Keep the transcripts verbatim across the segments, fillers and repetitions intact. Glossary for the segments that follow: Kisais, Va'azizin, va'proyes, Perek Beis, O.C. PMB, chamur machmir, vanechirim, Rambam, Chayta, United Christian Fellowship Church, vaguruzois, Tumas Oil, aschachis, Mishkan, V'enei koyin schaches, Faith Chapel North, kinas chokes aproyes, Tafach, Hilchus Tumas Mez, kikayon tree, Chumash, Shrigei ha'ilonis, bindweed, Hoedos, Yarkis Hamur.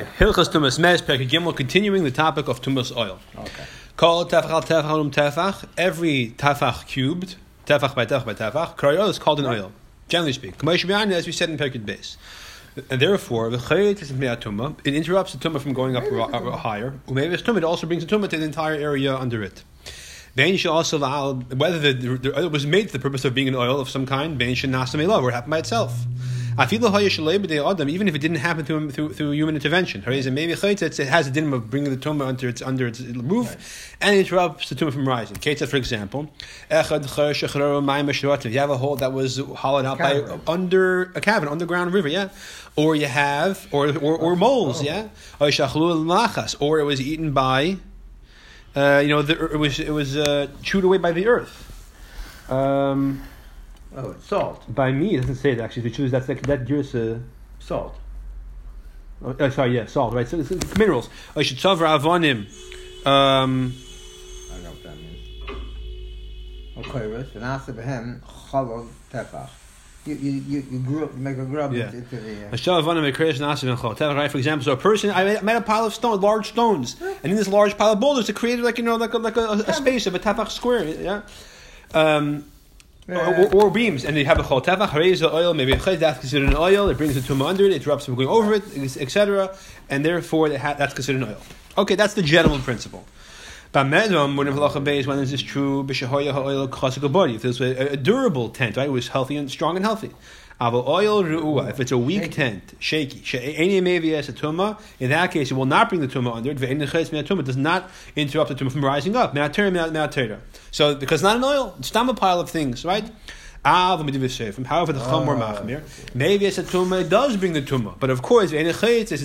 Hilchus Tumas Mez, Perek Gimel, continuing the topic of Tumas Oil. Okay. Call Tafach Tafach um Tafach. Every Tafach cubed, Tafach by Tafach by Tafach, Krayol is called an oil, generally speaking. As we said in Perek Beis. And therefore, the Chayta it interrupts the Tumah from going up or higher. It also brings the Tumah to the entire area under it. Ben Shalasala, whether the, the oil was made for the purpose of being an oil of some kind, Ben Shalasala, or it happened by itself. Even if it didn't happen through through, through human intervention, it has a din of bringing the tumah under its under its roof, right, and interrupts the tumah from rising. Chayta, for example, you have a hole that was hollowed out by river. under a cavern, underground river, yeah, or you have or or, or moles, oh. yeah, or it was eaten by, uh, you know, the, it was it was uh, chewed away by the earth. Um, Oh, it's salt. By me, it doesn't say it actually. To choose that's like that gives uh, salt. Oh, oh, sorry, yeah, salt. Right, so it's, it's minerals. I should cover avonim. Um, I don't know what that means. Okay, Rish. And after him, chalov tefach. You you you you grub, make a grub yeah. into the. I should avonim a kreis and after him chalov tefach. Right, for example, so a person I made a pile of stones, large stones, and in this large pile of boulders, it created like you know like a, like a, a, a space of a tefach square. Yeah. Um, Uh, or, or beams, and they have a chol tefach, raise the oil, maybe a chayt, that's considered an oil, it brings the tumah under it, it interrupts from going over it, et cetera, and therefore that's considered an oil. Okay, that's the general principle. When is this true? If there's a, a durable tent, right, it was healthy and strong and healthy. If it's a weak tent, shaky, in that case it will not bring the tumah under it. It does not interrupt the tumah from rising up. So, because it's not an oil, it's not a pile of things, right? However, the chamur machmir, maybe it's a tumah, it does bring the tumah, but of course it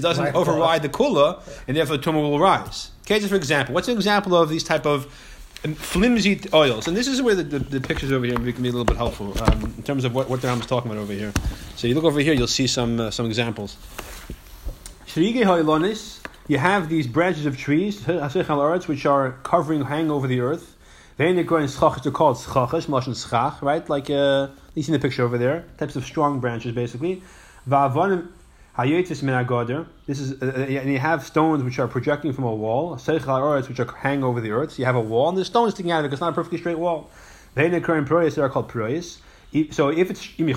doesn't override the kula, and therefore the tumah will rise. Okay, just for example, what's an example of these type of flimsy oils? And this is where the, the, the pictures over here can be a little bit helpful um, in terms of what, what the Rambam is talking about over here. So you look over here, you'll see some uh, some examples. Shrigei ha'ilonis, you have these branches of trees, which are covering, hang over the earth. V'enei koyin schaches are called schaches, melachon schach, right? Like uh, you see in the picture over there, types of strong branches basically. Va'avonim hayetis min ha'gader. This is, uh, and you have stones which are projecting from a wall, which are hang over the earth. So you have a wall, and there's stones sticking out of it. It's not a perfectly straight wall. V'enei koyin priyas, they are called priyas. So if it's if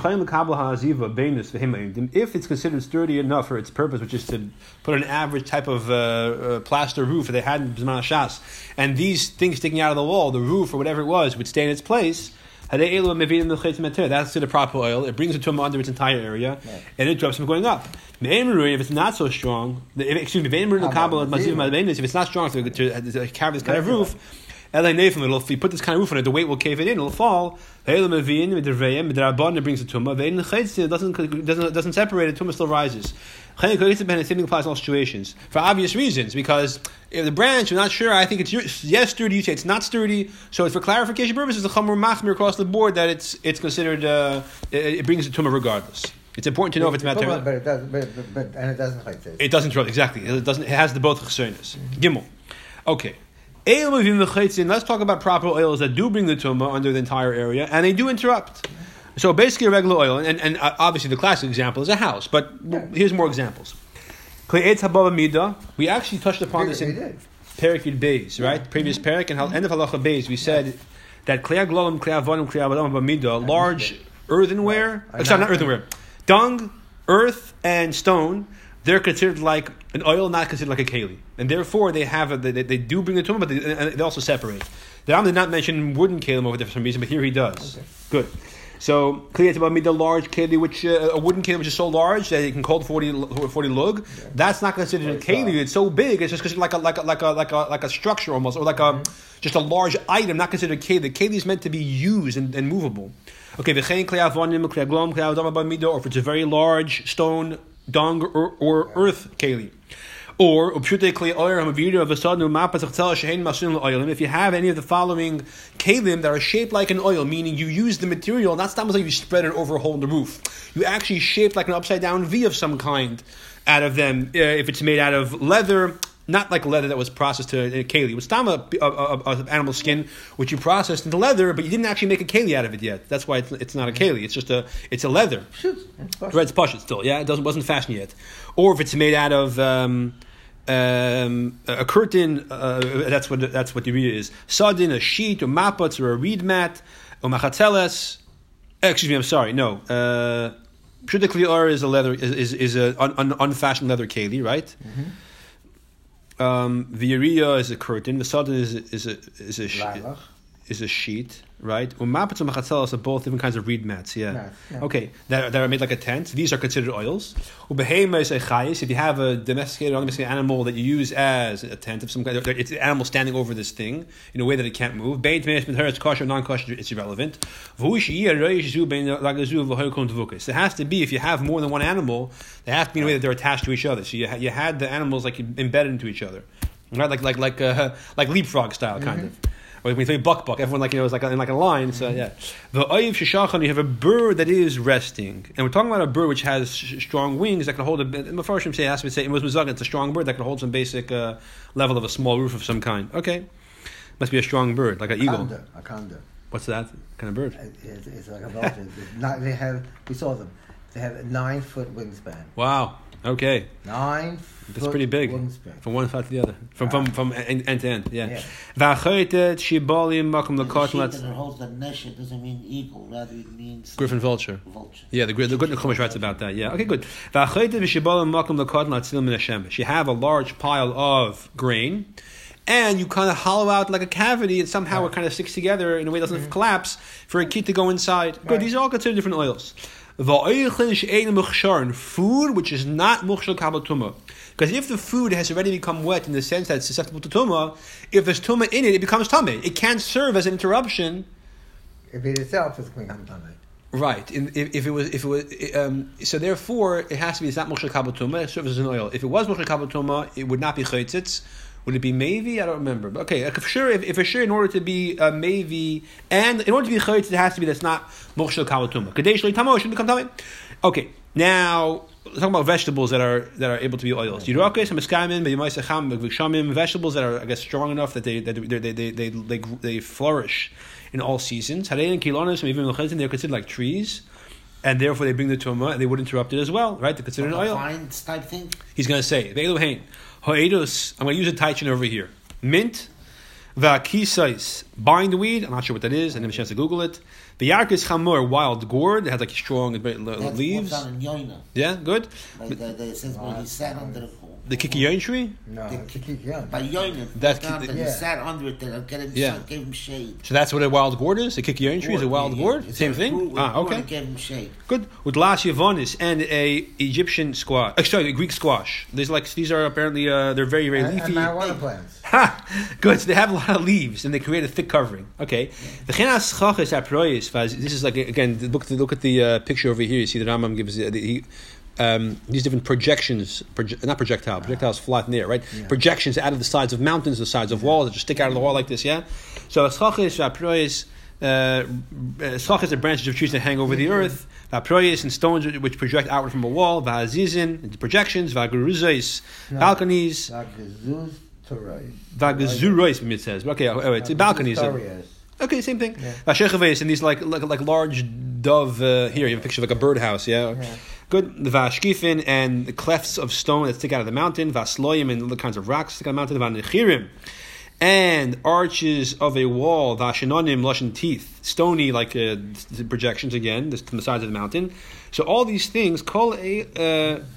it's considered sturdy enough for its purpose, which is to put an average type of uh, uh, plaster roof that they had in Zamanashas, and these things sticking out of the wall, the roof or whatever it was, would stay in its place, that's to the proper oil. It brings the tumah under its entire area, right, and it drops from going up. If it's not so strong, excuse me, if it's not strong to, to, to carry this kind of roof, if you put this kind of roof on it, the weight will cave it in, it'll fall. It brings the tumah. It doesn't, doesn't, doesn't separate it, the tumah still rises. Chaining kodesh applies in all situations for obvious reasons, because if the branch, we're not sure, I think it's yes sturdy, you say it's not sturdy, so for clarification purposes, the chamur machmir across the board that it's it's considered, uh, it, it brings the tumah regardless. It's important to know if it's material. But it doesn't, but, but, but, and it doesn't like this. It doesn't, exactly. It doesn't. It has the both chesonis. Gimel. Okay. Let's talk about proper oils that do bring the tumah under the entire area, and they do interrupt. So basically a regular oil, and, and obviously the classic example is a house, but here's more examples. We actually touched upon this in Perek Beis, right? Previous Perek, and end of Halacha Beis, we said that large earthenware, sorry, not earthenware, dung, earth, and stone, they're considered like an oil, not considered like a keli. And therefore, they have a, they, they do bring the tumah, but they, they also separate. The Rambam did not mention wooden kelim over there for some reason, but here he does. Okay. Good. So, kliyat made the large keli, which uh, a wooden keli, which is so large that it can hold forty, forty lug. Yeah. That's not considered a keli. It's so big, it's just considered like a like a like a like a like a structure almost, or like a mm-hmm. just a large item, not considered a keli. The keli is meant to be used and, and movable. Okay, v'chein kliyat avonim, kliyat glom, kliyat adam b'midah, or if it's a very large stone, dung or, or earth keli, or if you have any of the following kelim that are shaped like an oil, meaning you use the material, not stam like you spread it over a hole in the roof, you actually shaped like an upside down V of some kind out of them. If it's made out of leather, not like leather that was processed to a keli. It was tama of animal skin, which you processed into leather, but you didn't actually make a keli out of it yet. That's why it's, it's not a keli. It's just a it's a leather. Right, it's pashut still. Yeah, it doesn't wasn't fashioned yet. Or if it's made out of um, um, a curtain, uh, that's what that's what the reed is. Sardin, a sheet, or mapats, or a reed mat, or machatzeles. Excuse me, I'm sorry. No, uh, pshut klior is a leather is is, is a un, un, unfashioned leather keli, right? Mm-hmm. Um, the area is a curtain. The sardin is a, is a is a sheet, is a sheet, right? Umapats and machatzelas are both different kinds of reed mats. Yeah. No, no. Okay, that that are made like a tent. These are considered oils. Ubehema is a chayis. If you have a domesticated or undomesticated animal that you use as a tent of some kind, it's an animal standing over this thing in a way that it can't move. Beit management, her it's kosher, non kosher, it's irrelevant. It has to be, if you have more than one animal, they have to be in a way that they're attached to each other. So you you had the animals like embedded into each other, right? Like like like uh, like leapfrog style kind mm-hmm. of. Or when we say buck buck, everyone like you know is like in like a line. So yeah, the oyev sheshachan, you have a bird that is resting, and we're talking about a bird which has sh- strong wings that can hold a. Mefarshim say has to say it's a strong bird that can hold some basic uh, level of a small roof of some kind. Okay, must be a strong bird like an eagle. A condor. What's that kind of bird? It's, it's like a vulture. Not, they have we saw them. They have a nine foot wingspan. Wow. Okay. Nine. That's pretty big. Wingspan. From one side to the other. From ah. from from end, end to end. Yeah. Va'chayta shibali makom lekatlat. Sheep that holds the neshet doesn't mean eagle, rather it means griffin vulture. Vulture. Yeah, the the good Chumash writes about that. Yeah. Okay, good. Va'chayta shibali makom lekatlat tzil min hashemesh. You have a large pile of grain, and you kind of hollow out like a cavity, and somehow right. it kind of sticks together in a way it doesn't mm-hmm. collapse for a kid to go inside. Good. Right. These are all considered different oils. Food which is not mukhshar kabal tumah. Because if the food has already become wet in the sense that it's susceptible to tumah, if there's tumah in it, it becomes tumah. It can't serve as an interruption. If it itself is becoming tumah. Right. In, if, if it was, if it was, um, so therefore, it has to be. It's not mukhshar kabal tumah. It serves as an oil. If it was mukhshar kabal tumah, it would not be chaytzitz. Would it be mevi? I don't remember. But okay, if sure, if, if for sure, in order to be uh, mevi, and in order to be chayitz, it has to be that's not mochshel kalatuma. Kadesh leitamo shouldn't become tamei. Okay, now talking about vegetables that are that are able to be oils. Yarkis Hamur, vegetables that are I guess strong enough that they that they they they they, they, they flourish in all seasons. Harein kilonis, even melchizin, they're considered like trees. And therefore, they bring the tumah, and they would interrupt it as well, right? They're considered like an oil. Vines type thing. He's going to say, "Ve'eluhain hoedos." I'm going to use a taichin over here. Mint, Kisais, bindweed. I'm not sure what that is. I never had a chance to Google it. The Yarkis Hamur, wild gourd. It has like strong That's leaves. In yeah, good. Like the, the, since when he sat under the the kikayon tree. No, the kikayon. By yoina. That's ki- the, yeah. He sat under it. That gave him, yeah. gave him shade. So that's what a wild gourd is. The kikayon tree is a wild yeah, gourd. Yeah. Same thing. Fruit, ah, okay. Gave him shade. Good. With Las yavonis and a Egyptian squash. Actually, a Greek squash. These like these are apparently uh, they're very very leafy. And marijuana plants. Ha! Good. So they have a lot of leaves and they create a thick covering. Okay. The kinas chokes aproyes. This is like again. Look, look at the uh, picture over here. You see the Rambam gives the, the, he, um, these different projections, proje- not projectile. Projectiles fly in the air, right? Yeah. Projections out of the sides of mountains, the sides of walls that just stick out of the wall like this. Yeah. So aschachis, va'proyes, aschachis are branches of trees that hang over the earth. Va'proyes and stones which project outward from a wall. Va'azizin projections. Vaguruzois balconies. Vaguruzois it says. Okay, oh, it's balconies. Okay, same thing. Yeah. V'shechaveis and these like like like large dove uh, here. You have a picture of like a birdhouse, yeah. yeah. Good. The vashkifin and the clefts of stone that stick out of the mountain. Vasloyim and other kinds of rocks stick out of the mountain. Vanechirim and arches of a wall. Vashenanim, lush and teeth, stony like uh, projections again from the sides of the mountain. So all these things call a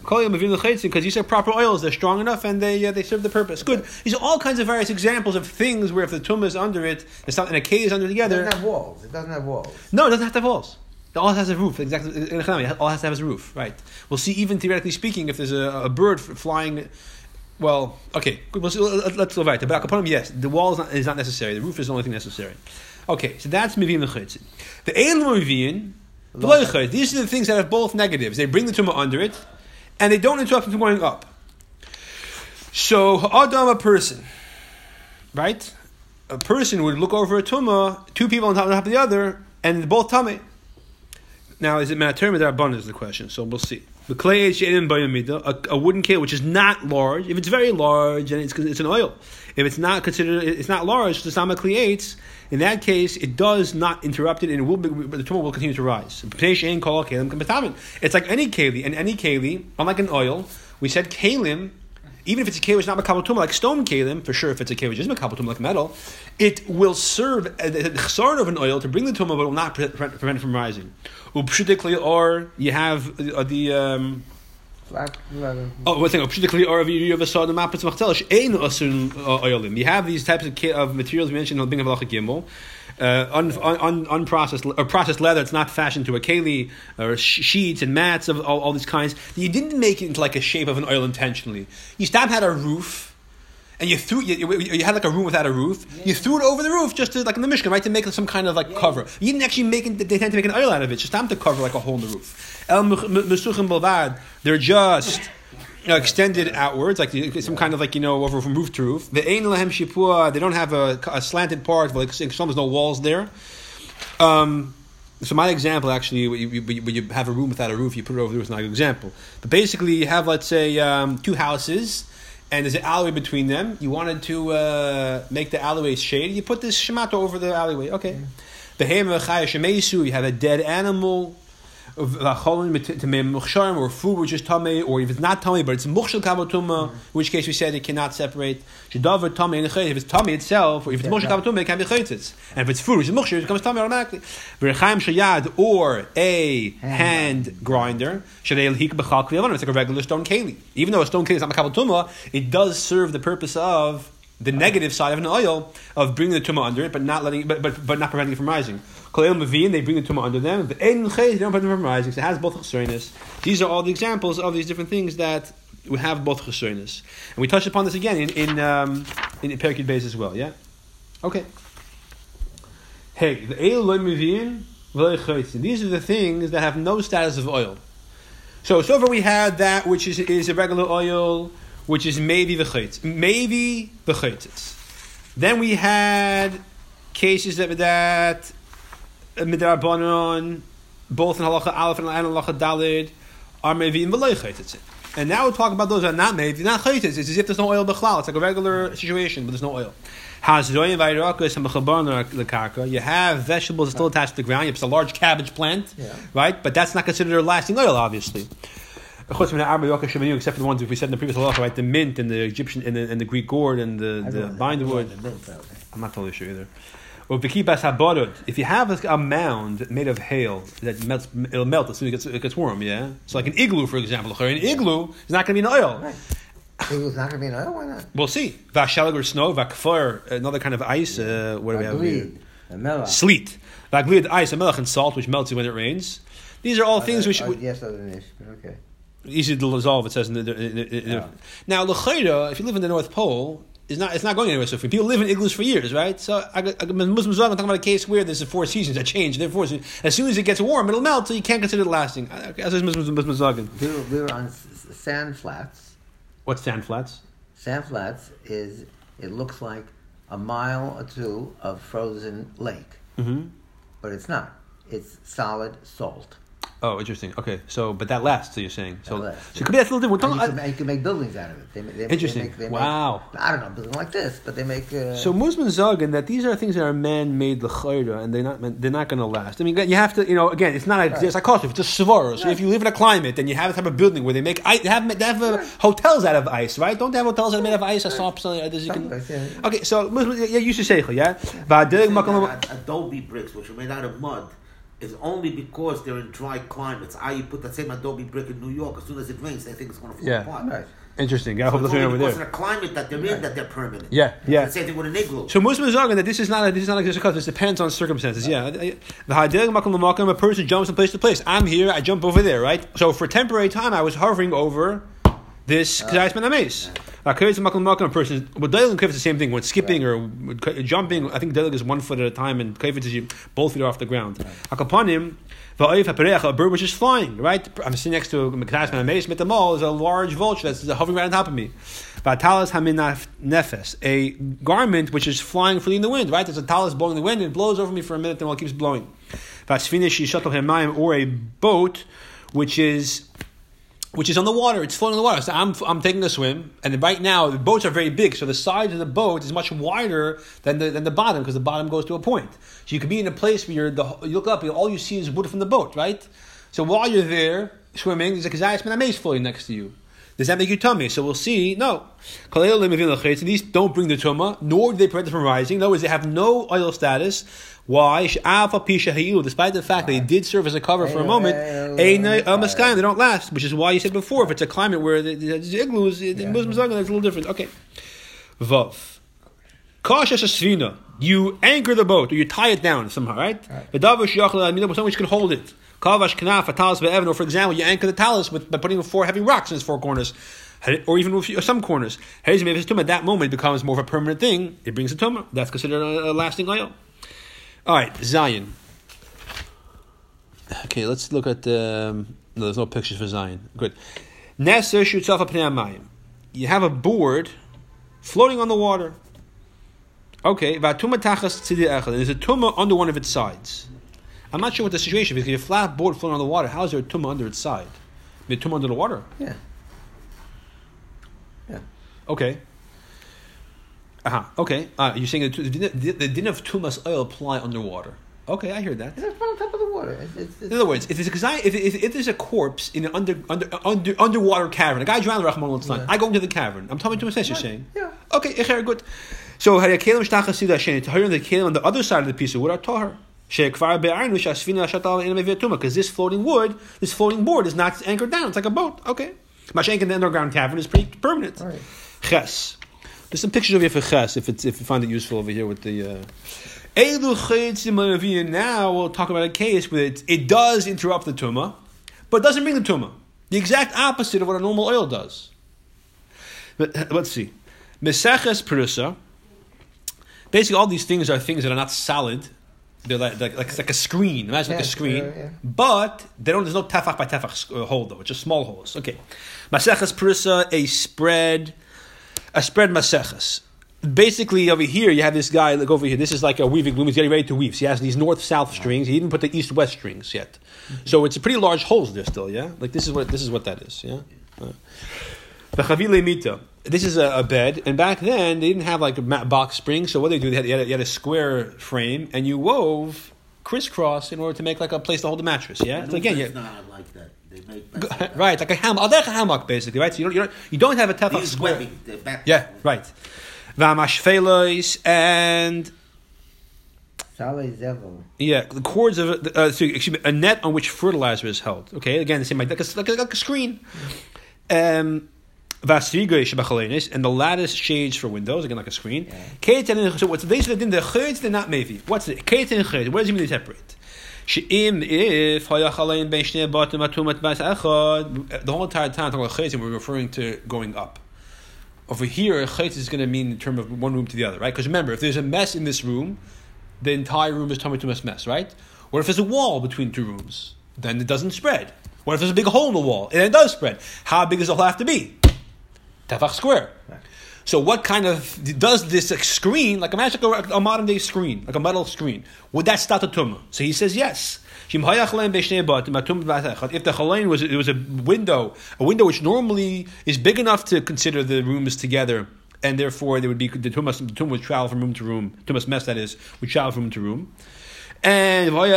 call because these are proper oils. They're strong enough and they uh, they serve the purpose. Good. These are all kinds of various examples of things where if the tumah is under it, it's not, and a cave is under together. It doesn't have walls. It doesn't have walls. No, it doesn't have to have walls. It all has a roof. Exactly. It all has to have a roof. Right. We'll see. Even theoretically speaking, if there's a, a bird flying. Well, okay. We'll see, let's go back to back upon him. Yes, the wall is not, is not necessary. The roof is the only thing necessary. Okay, so that's Mivian Lechitzin. The Ein Mivian. These are the things that have both negatives. They bring the tumah under it, and they don't interrupt it from going up. So, Adam, a person, right? A person would look over a tumah, two people on top, on top of the other, and both tummy. Now, is it manaterma? There are abundance is the question, so we'll see. a, a wooden kale which is not large. If it's very large, then it's it's an oil. If it's not considered, it's not large. The sama creates. In that case, it does not interrupt it, and it will be, the tumor will continue to rise. It's like any keli, and any keli, unlike an oil, we said kalim. Even if it's a keli which is not makabel tumah, like stone kalim, for sure. If it's a keli which is makabel tumah, like metal, it will serve as the chesar of an oil to bring the tumah, but it will not prevent, prevent it from rising. Or you have the. Um, Oh, one thing. You have these types of, of materials we mentioned in the beginning of Halacha Gimel. Uh, un, un, un, unprocessed or processed leather, it's not fashioned to a keli or sheets and mats of all, all these kinds. You didn't make it into like a shape of an oil intentionally. You stab had a roof, and you threw you, you had like a room without a roof. Yeah. You threw it over the roof just to, like in the Mishkan, right, to make some kind of like yeah. cover. You didn't actually make it. They tend to make an oil out of it. Just stam to cover like a hole in the roof. El mesuchim balvad. They're just. You know, extended outwards, like some kind of like, you know, over from roof to roof. The ein lahem shipua, they don't have a, a slanted part, like some, there's no walls there. Um, so my example, actually, when you, when you have a room without a roof, you put it over the roof, it's not an example. But basically, you have, let's say, um, two houses, and there's an alleyway between them. You wanted to uh, make the alleyway shade, you put this shemata over the alleyway. Okay. Behema chaya shemesu, you have a dead animal. Or food which is tamei, or if it's not tamei but it's mukhshal kabel tumah, in which case we said it cannot separate. If it's tamei itself, or if it's mukhshal kabel tumah, it can be chayitz. And if it's food which is mukhshal, it becomes tamei automatically. Or a hand grinder, it's like a regular stone keli. Even though a stone keli is not a kabel tumah, it does serve the purpose of the negative side of an oil, of bringing the tumah under it, but not letting, but but, but not preventing it from rising. Kolel mavin, they bring the tumah under them. The ein chay, they don't prevent it from rising. So it has both chesurinus. These are all the examples of these different things that we have both chesurinus, and we touched upon this again in in um, in Perek Beis as well. Yeah, okay. Hey, the ein lo mavin v'lo chaytzin. These are the things that have no status of oil. So so far we had that which is is a regular oil, which is maybe the chaytz, maybe the chaytz. Then we had cases that that midrabanon, both in halacha aleph and halacha dalid, are maybe in v'lo chaytz. And now we'll talk about those that are not maybe not chaytz. It's as if there's no oil b'chlal. It's like a regular situation, but there's no oil. You have vegetables still attached to the ground. You have a large cabbage plant, yeah. right? But that's not considered a lasting oil, obviously. Except for the ones we said in the previous halacha, right? The mint and the Egyptian and the, and the Greek gourd and the, the bindweed. I'm not totally sure either. Or if you have a mound made of hail that melts, it'll melt as soon as it gets, it gets warm. Yeah, so like an igloo, for example. An igloo is not going to be an oil. Right. Igloo's not going to be an oil. Why not? We'll see. Vashalag or snow, vakfar, another kind of ice. Uh, what do we have here? Sleet, vaglid, ice, a melachon salt, which melts when it rains. These are all things which. Yes, other okay. Easy to dissolve, it says. In the, in the, in the, yeah. Now, l'chayda, if you live in the North Pole, it's not it's not going anywhere. So if people live in igloos for years, right? So I, I, Muslims, I'm talking about a case where there's the four seasons that change. Therefore, as soon as it gets warm, it'll melt, so you can't consider it lasting. As is Muslims, Muslims, we were, we were on sand flats. What's sand flats? Sand flats is it looks like a mile or two of frozen lake, mm-hmm. but it's not. It's solid salt. Oh, interesting. Okay, so but that lasts. So you're saying so? That lasts, so yeah. Could be that's a little different. You, can, you can make buildings out of it. They, they, interesting. They make, they wow. Make, I don't know, building like this, but they make. Uh... So Musman Zagan that these are things that are man-made l'chayda, and they're not they're not going to last. I mean, you have to, you know, again, it's not a right. It's a cost. It's a svara. So right. If you live in a climate, then you have a type of building where they make they have they have uh, hotels out of ice, right? Don't they have hotels that are made of ice? I saw something. You can... Okay, so Musman, yeah, you should say yeah. Adobe bricks, which are made out of mud. Is only because they're in dry climates. I you put that same adobe brick in New York. As soon as it rains, they think it's going to fall yeah. apart. Right. Interesting. I so hope that's over there. It's a climate that they're in, right. that they're permanent. Yeah, yeah. The same thing with an igloo. So Muslim is arguing that this is not a, this is not like this depends on circumstances. Right. Yeah. The a person jumps from place to place. I'm here. I jump over there. Right. So for temporary time, I was hovering over this Kisais men amaze. A person with Deilig and Kavitz is the same thing. When skipping right. or jumping, I think Deilig is one foot at a time, and Kavitz is you, both feet are off the ground. Akapanim right. A bird which is flying. Right, I'm sitting next to Kisais men amaze. Met them all is a large vulture that's hovering right on top of me. Vatalas haminaf nefes, a garment which is flying freely in the wind. Right, there's a talis blowing in the wind and it blows over me for a minute, then while it keeps blowing. Vasfinish yishatol hemayim, or a boat which is which is on the water. It's floating in the water. So I'm I'm taking a swim, and right now the boats are very big, so the sides of the boat is much wider than the than the bottom, because the bottom goes to a point. So you could be in a place where you're the, you look up and all you see is wood from the boat, right? So while you're there swimming, there's a Kisais and a mace floating next to you. Does that make you tummy? So we'll see. No. These don't bring the tumah, nor do they prevent it from rising. In other words, they have no oil status. Why? Despite the fact that they did serve as a cover for a moment, they don't last, which is why you said before, if it's a climate where there's igloos, the Muslims are going to, it's a little different. Okay. Vav. Kashas asvina. You anchor the boat, or you tie it down somehow, right? V'davash yachla amina, something which can hold it. Kavash knaf, a talis ve'evin, or for example, you anchor the talis with, by putting four heavy rocks in its four corners, or even with some corners. Herizim evis tumah, at that moment it becomes more of a permanent thing. It brings a tumah. That's considered a, a lasting oil. All right, Zion. Okay, let's look at the... Um, no, there's no pictures for Zion. Good. Neser shutzafa pnei hamayim. You have a board floating on the water. Okay, va'tumah tachas tzidi echad. There's a tumah under one of its sides. I'm not sure what the situation is, because a flat board floating on the water, how is there a tumah under its side? The tumah under the water? Yeah. Yeah. Okay. Uh-huh. Okay. Uh, you're saying the, the, the, the din of Tumas Oil apply underwater. Okay, I hear that. It's on top of the water. It's, it's, it's in other words, if there's, a, if, if, if there's a corpse in an under, under, under, underwater cavern, a guy drowned, yeah. I go into the cavern. I'm talking to Tumas Oil, you're saying? Yeah. Okay, good. So, the kalim on the other side of the piece of wood are tahor. Because this floating wood, this floating board is not anchored down. It's like a boat. Okay. Mashenk in the underground cavern is pretty permanent. All right. Ches. There's some pictures over here for ches, if it's, if you find it useful over here with the... Uh... Now we'll talk about a case where it, it does interrupt the tumah, but it doesn't bring the tumah. The exact opposite of what a normal oil does. But, let's see. Meseches perusa. Basically all these things are things that are not solid. They're like, like, like, it's like a screen. Imagine yeah, like a screen. True, yeah. But they don't, there's no tafach by tafach hole, though. It's just small holes. Okay. Maseches perisa, a spread, a spread maseches. Basically, over here, you have this guy, look over here. This is like a weaving loom. He's getting ready to weave. So he has these north-south strings. He didn't put the east-west strings yet. Mm-hmm. So it's a pretty large holes there still, yeah? Like, this is what, this is what that is, yeah? Uh, this is a, a bed, and back then they didn't have like a box spring, so what they do, they had, they, had a, they had a square frame, and you wove crisscross in order to make like a place to hold a mattress. Yeah, so again, it's not like that. They make like that. Right, like a hammock, like a hammock basically, right? So you don't, you don't, you don't have a tefach square. Webbing, yeah, right. Va'mashvelos and. Yeah, the cords of uh, excuse me, a net on which fertilizer is held. Okay, again the same idea, like, like, like, like a screen. Um, and the lattice shades for windows, again like a screen. Yeah. So what's the base of the din? The chayt, they're not mevi. What's it? Chayt and chayt. What does it mean to separate? She'im if hayachalein ben shnei batim atumat bas echad. The whole entire time talking about chayt, we're referring to going up. Over here, chayt is going to mean in terms of one room to the other, right? Because remember, if there's a mess in this room, the entire room is tummy to mess, right? Or if there's a wall between two rooms, then it doesn't spread. What if there's a big hole in the wall and it does spread? How big does the hole have to be? Tefach square. Right. So what kind of, does this screen, like imagine like a, a modern day screen, like a metal screen, would that stop the tumah? So he says yes. If the chalain was, it was a window, a window which normally is big enough to consider the rooms together, and therefore there would be, the tumah would travel from room to room, Tumas Mez that is, would travel from room to room. And one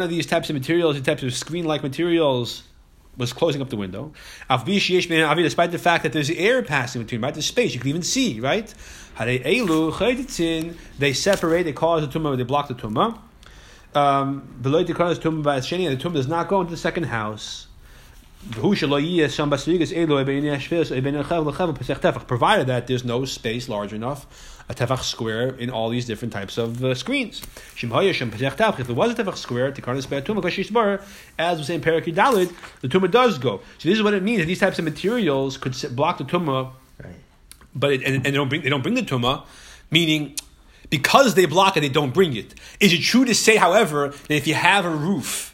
of these types of materials, these types of screen-like materials, was closing up the window. Despite the fact that there's air passing between, right? There's space. You can even see, right? They separate, they cause the tumah, they block the tumah. Um, the tumah does not go into the second house. Provided that there's no space large enough, a tefach square in all these different types of uh, screens. If there was a tefach square, as we say in Perek Yudalid, the tumah does go. So this is what it means, that these types of materials could sit, block the tumah, right. But it, and, and they don't bring, they don't bring the tumah, meaning because they block it, they don't bring it. Is it true to say, however, that if you have a roof,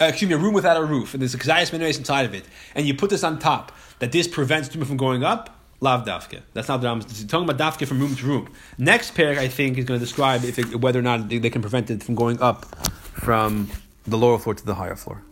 Uh, excuse me, a room without a roof, and there's a kisais menorahs inside of it, and you put this on top, that this prevents tumah from going up? Lav dafke. That's not the Rambam. He's talking about dafke from room to room. Next parak, I think, is going to describe if it, whether or not they, they can prevent it from going up from the lower floor to the higher floor.